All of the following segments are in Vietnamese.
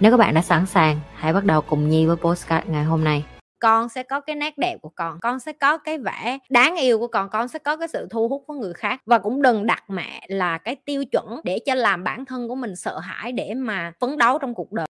Nếu các bạn đã sẵn sàng, hãy bắt đầu cùng Nhi với podcast ngày hôm nay. Con sẽ có cái nét đẹp của con sẽ có cái vẻ đáng yêu của con sẽ có cái sự thu hút của người khác. Và cũng đừng đặt mẹ là cái tiêu chuẩn để cho làm bản thân của mình sợ hãi để mà phấn đấu trong cuộc đời.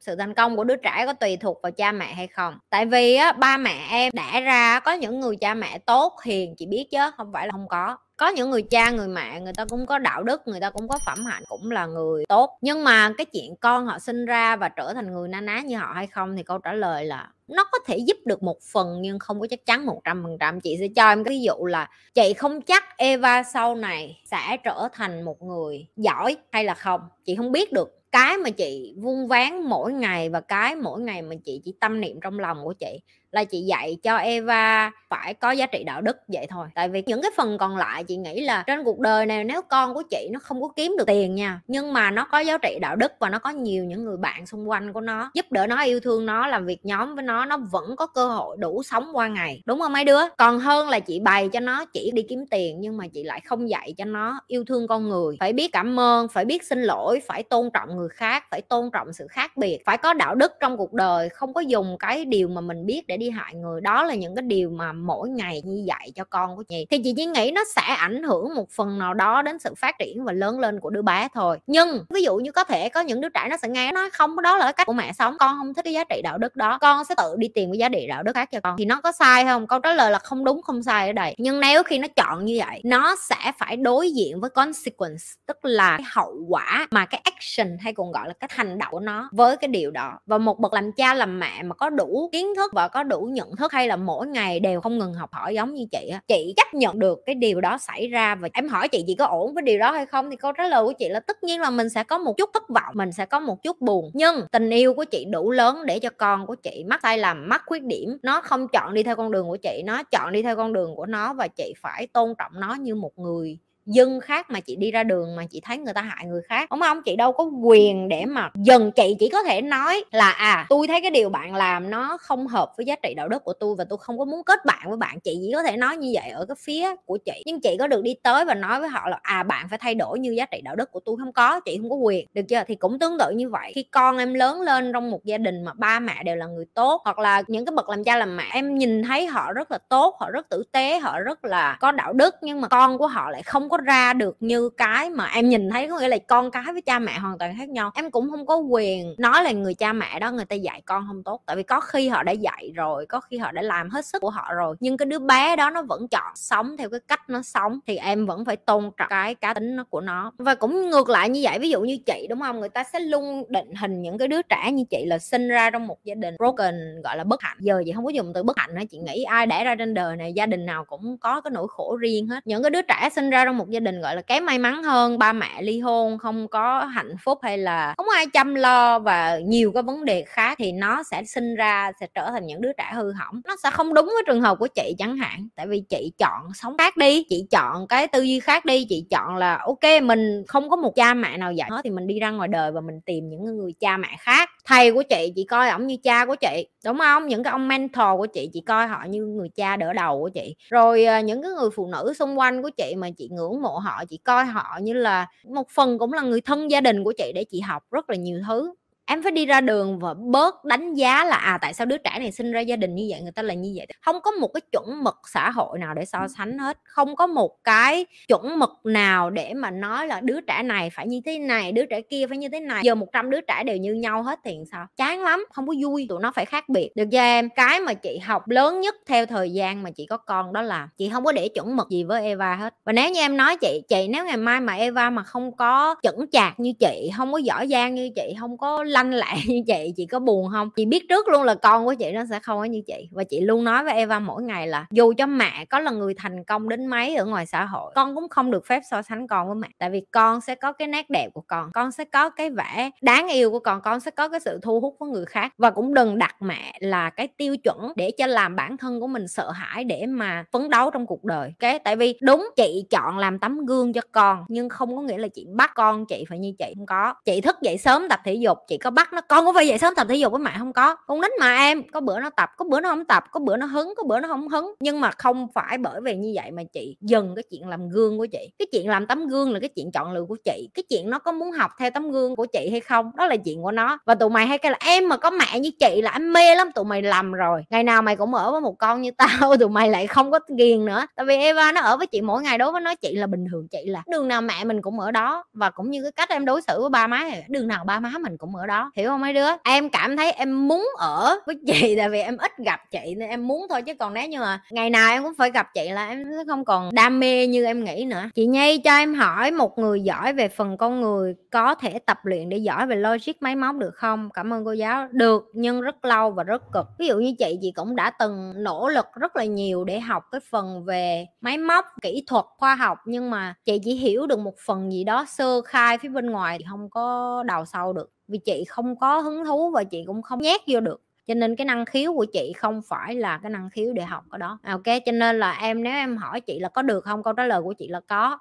Sự thành công của đứa trẻ có tùy thuộc vào cha mẹ hay không? Tại vì á, ba mẹ em đẻ ra có những người cha mẹ tốt, hiền, chị biết chứ, không phải là không có. Có những người cha, người mẹ, người ta cũng có đạo đức, người ta cũng có phẩm hạnh, cũng là người tốt. Nhưng mà cái chuyện con họ sinh ra và trở thành người na ná như họ hay không thì câu trả lời là nó có thể giúp được một phần nhưng không có chắc chắn 100%. Chị sẽ cho em cái ví dụ là chị không chắc Eva sau này sẽ trở thành một người giỏi hay là không. Chị không biết được. Cái mà chị vun vén mỗi ngày và cái mỗi ngày mà chị chỉ tâm niệm trong lòng của chị là chị dạy cho Eva phải có giá trị đạo đức vậy thôi. Tại vì những cái phần còn lại chị nghĩ là trên cuộc đời này, nếu con của chị nó không có kiếm được tiền nha, nhưng mà nó có giá trị đạo đức và nó có nhiều những người bạn xung quanh của nó giúp đỡ nó, yêu thương nó, làm việc nhóm với nó vẫn có cơ hội đủ sống qua ngày. Đúng không mấy đứa? Còn hơn là chị bày cho nó chỉ đi kiếm tiền nhưng mà chị lại không dạy cho nó yêu thương con người. Phải biết cảm ơn, phải biết xin lỗi, phải tôn trọng người khác, phải tôn trọng sự khác biệt, phải có đạo đức trong cuộc đời, không có dùng cái điều mà mình biết để đi hại người. Đó là những cái điều mà mỗi ngày Nhi dạy cho con của chị. Thì chị chỉ nghĩ nó sẽ ảnh hưởng một phần nào đó đến sự phát triển và lớn lên của đứa bé thôi. Nhưng ví dụ như có thể có những đứa trẻ nó sẽ nghe nó không, đó là cái cách của mẹ sống, con không thích cái giá trị đạo đức đó, con sẽ tự đi tìm cái giá trị đạo đức khác cho con. Thì nó có sai không? Câu trả lời là không đúng không sai ở đây. Nhưng nếu khi nó chọn như vậy, nó sẽ phải đối diện với consequence, tức là cái hậu quả mà cái action hay còn gọi là cái hành động của nó với cái điều đó. Và một bậc làm cha làm mẹ mà có đủ kiến thức và có đủ nhận thức, hay là mỗi ngày đều không ngừng học hỏi giống như chị á, chị chấp nhận được cái điều đó xảy ra. Và em hỏi chị có ổn với điều đó hay không, thì câu trả lời của chị là tất nhiên là mình sẽ có một chút thất vọng, mình sẽ có một chút buồn, nhưng tình yêu của chị đủ lớn để cho con của chị mắc sai lầm, mắc khuyết điểm. Nó không chọn đi theo con đường của chị, nó chọn đi theo con đường của nó, và chị phải tôn trọng nó như một người dân khác. Mà chị đi ra đường mà chị thấy người ta hại người khác, đúng không? Chị đâu có quyền để mà dần. Chị chỉ có thể nói là tôi thấy cái điều bạn làm nó không hợp với giá trị đạo đức của tôi và tôi không có muốn kết bạn với bạn. Chị chỉ có thể nói như vậy ở cái phía của chị. Nhưng chị có được đi tới và nói với họ là bạn phải thay đổi như giá trị đạo đức của tôi không có. Chị không có quyền, được chưa? Thì cũng tương tự như vậy, khi con em lớn lên trong một gia đình mà ba mẹ đều là người tốt, hoặc là những cái bậc làm cha làm mẹ em nhìn thấy họ rất là tốt, họ rất tử tế, họ rất là có đạo đức, nhưng mà con của họ lại không có ra được như cái mà em nhìn thấy. Có nghĩa là con cái với cha mẹ hoàn toàn khác nhau. Em cũng không có quyền nói là người cha mẹ đó người ta dạy con không tốt, tại vì có khi họ đã dạy rồi, có khi họ đã làm hết sức của họ rồi, nhưng cái đứa bé đó nó vẫn chọn sống theo cái cách nó sống, thì em vẫn phải tôn trọng cái cá tính của nó. Và cũng ngược lại như vậy, ví dụ như chị, đúng không, người ta sẽ luôn định hình những cái đứa trẻ như chị là sinh ra trong một gia đình broken, gọi là bất hạnh. Giờ chị không có dùng từ bất hạnh nữa, chị nghĩ ai đẻ ra trên đời này gia đình nào cũng có cái nỗi khổ riêng hết. Những cái đứa trẻ sinh ra trong một gia đình gọi là kém may mắn hơn, ba mẹ ly hôn, không có hạnh phúc hay là không ai chăm lo và nhiều cái vấn đề khác, thì nó sẽ sinh ra sẽ trở thành những đứa trẻ hư hỏng. Nó sẽ không đúng với trường hợp của chị chẳng hạn, tại vì chị chọn sống khác đi, chị chọn cái tư duy khác đi, chị chọn là ok, mình không có một cha mẹ nào dạy hết thì mình đi ra ngoài đời và mình tìm những người cha mẹ khác. Thầy của chị coi ổng như cha của chị, đúng không? Những cái ông mentor của chị coi họ như người cha đỡ đầu của chị. Rồi những cái người phụ nữ xung quanh của chị mà chị ngưỡng mộ họ, chị coi họ như là một phần cũng là người thân gia đình của chị để chị học rất là nhiều thứ. Em phải đi ra đường và bớt đánh giá là tại sao đứa trẻ này sinh ra gia đình như vậy, người ta là như vậy. Không có một cái chuẩn mực xã hội nào để so sánh hết, không có một cái chuẩn mực nào để mà nói là đứa trẻ này phải như thế này, đứa trẻ kia phải như thế này. Giờ 100 đứa trẻ đều như nhau hết thì sao? Chán lắm, không có vui, tụi nó phải khác biệt. Được chưa em? Cái mà chị học lớn nhất theo thời gian mà chị có con đó là chị không có để chuẩn mực gì với Eva hết. Và nếu như em nói chị nếu ngày mai mà Eva mà không có chững chạc như chị, không có giỏi giang như chị, không có xanh lại như chị có buồn không? Chị biết trước luôn là con của chị nó sẽ không có như chị, và chị luôn nói với Eva mỗi ngày là dù cho mẹ có là người thành công đến mấy ở ngoài xã hội, con cũng không được phép so sánh con với mẹ, tại vì con sẽ có cái nét đẹp của con sẽ có cái vẻ đáng yêu của con sẽ có cái sự thu hút với người khác. Và cũng đừng đặt mẹ là cái tiêu chuẩn để cho làm bản thân của mình sợ hãi để mà phấn đấu trong cuộc đời. Okay? Tại vì đúng, chị chọn làm tấm gương cho con, nhưng không có nghĩa là chị bắt con chị phải như chị, không có. Chị thức dậy sớm tập thể dục, chị có bắt nó con cũng phải dậy sớm tập thể dục với mẹ? Không có. Con nít mà em, có bữa nó tập, có bữa nó không tập, có bữa nó hứng, có bữa nó không hứng. Nhưng mà không phải bởi vì như vậy mà chị dừng cái chuyện làm gương của chị. Cái chuyện làm tấm gương là cái chuyện chọn lựa của chị. Cái chuyện nó có muốn học theo tấm gương của chị hay không, đó là chuyện của nó. Và tụi mày hay kêu là em mà có mẹ như chị là em mê lắm, tụi mày lầm rồi. Ngày nào mày cũng ở với một con như tao, tụi mày lại không có ghiền nữa. Tại vì Eva nó ở với chị mỗi ngày, đối với nó chị là bình thường, chị là đường nào mẹ mình cũng ở đó. Và cũng như cái cách em đối xử với ba má, đường nào ba má mình cũng ở đó, hiểu không mấy đứa? Em cảm thấy em muốn ở với chị tại vì em ít gặp chị nên em muốn thôi, chứ còn nếu như mà ngày nào em cũng phải gặp chị là em sẽ không còn đam mê như em nghĩ nữa. Chị Nhi cho em hỏi, một người giỏi về phần con người có thể tập luyện để giỏi về logic máy móc được không? Cảm ơn cô giáo. Được, nhưng rất lâu và rất cực. Ví dụ như chị cũng đã từng nỗ lực rất là nhiều để học cái phần về máy móc, kỹ thuật, khoa học, nhưng mà chị chỉ hiểu được một phần gì đó sơ khai phía bên ngoài, thì không có đào sâu được vì chị không có hứng thú và chị cũng không nhét vô được. Cho nên cái năng khiếu của chị không phải là cái năng khiếu để học ở đó. Ok, cho nên là em, nếu em hỏi chị là có được không, câu trả lời của chị là có.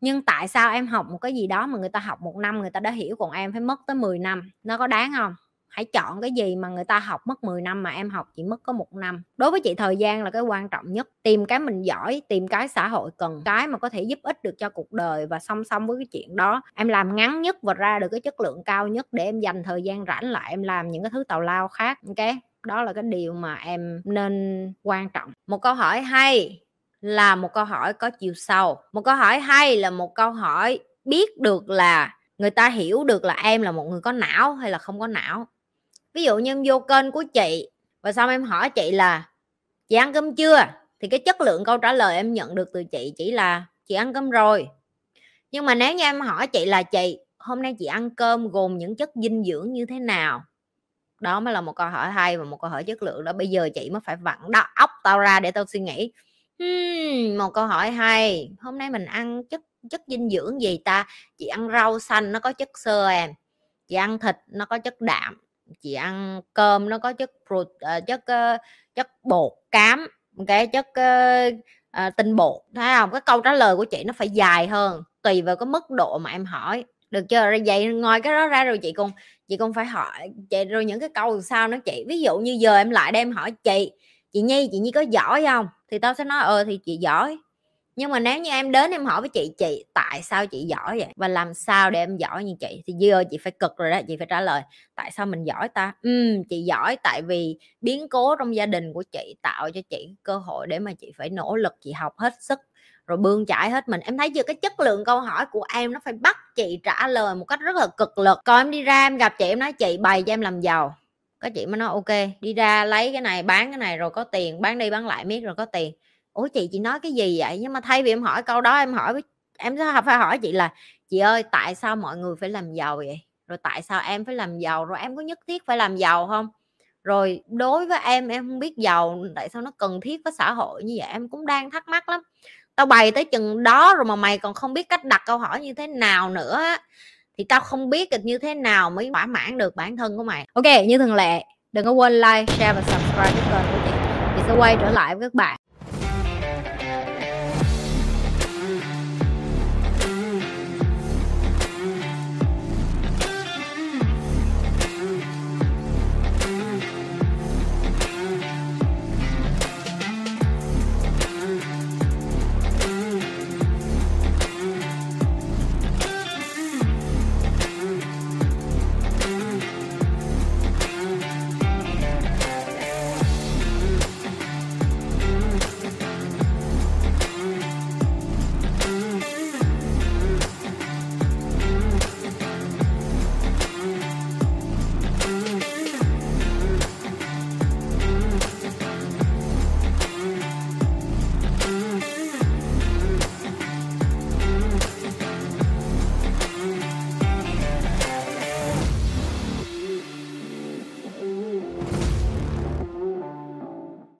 Nhưng tại sao em học một cái gì đó mà người ta học 1 năm người ta đã hiểu, còn em phải mất tới 10 năm, nó có đáng không? Hãy chọn cái gì mà người ta học mất 10 năm mà em học chỉ mất có 1 năm. Đối với chị, thời gian là cái quan trọng nhất. Tìm cái mình giỏi, tìm cái xã hội cần, cái mà có thể giúp ích được cho cuộc đời, và song song với cái chuyện đó em làm ngắn nhất và ra được cái chất lượng cao nhất để em dành thời gian rảnh lại em làm những cái thứ tào lao khác. Ok, đó là cái điều mà em nên quan trọng. Một câu hỏi hay là một câu hỏi có chiều sâu. Một câu hỏi hay là một câu hỏi biết được là người ta hiểu được là em là một người có não hay là không có não. Ví dụ như em vô kênh của chị và xong em hỏi chị là chị ăn cơm chưa, thì cái chất lượng câu trả lời em nhận được từ chị chỉ là chị ăn cơm rồi. Nhưng mà nếu như em hỏi chị là chị hôm nay chị ăn cơm gồm những chất dinh dưỡng như thế nào, đó mới là một câu hỏi hay và một câu hỏi chất lượng đó. Bây giờ chị mới phải vặn đầu óc tao ra để tao suy nghĩ. Một câu hỏi hay, hôm nay mình ăn chất dinh dưỡng gì ta? Chị ăn rau xanh nó có chất xơ em, chị ăn thịt nó có chất đạm, chị ăn cơm nó có chất bột cám, cái chất tinh bột, thấy không? Cái câu trả lời của chị nó phải dài hơn tùy vào cái mức độ mà em hỏi, được chưa? Vậy ngoài cái đó ra rồi chị còn phải hỏi chị rồi những cái câu sau nữa chị. Ví dụ như giờ em lại đem hỏi chị Nhi có giỏi không, thì tao sẽ nói thì chị giỏi. Nhưng mà nếu như em đến em hỏi với chị tại sao chị giỏi vậy và làm sao để em giỏi như chị, thì giờ chị phải cực rồi đó. Chị phải trả lời tại sao mình giỏi ta. Chị giỏi tại vì biến cố trong gia đình của chị tạo cho chị cơ hội để mà chị phải nỗ lực, chị học hết sức rồi bươn chải hết mình. Em thấy chưa, cái chất lượng câu hỏi của em nó phải bắt chị trả lời một cách rất là cực lực. Còn em đi ra em gặp chị em nói chị bày cho em làm giàu, có chị mới nói ok, đi ra lấy cái này bán cái này rồi có tiền, bán đi bán lại miết rồi có tiền. Ủa chị nói cái gì vậy? Nhưng mà thay vì em hỏi câu đó, em phải hỏi chị là chị ơi tại sao mọi người phải làm giàu vậy, rồi tại sao em phải làm giàu, rồi em có nhất thiết phải làm giàu không, rồi đối với em không biết giàu tại sao nó cần thiết với xã hội như vậy, em cũng đang thắc mắc lắm. Tao bày tới chừng đó rồi mà mày còn không biết cách đặt câu hỏi như thế nào nữa thì tao không biết được như thế nào mới thỏa mãn được bản thân của mày. Ok, như thường lệ đừng có quên like, share và subscribe cho kênh của chị sẽ quay trở lại với các bạn.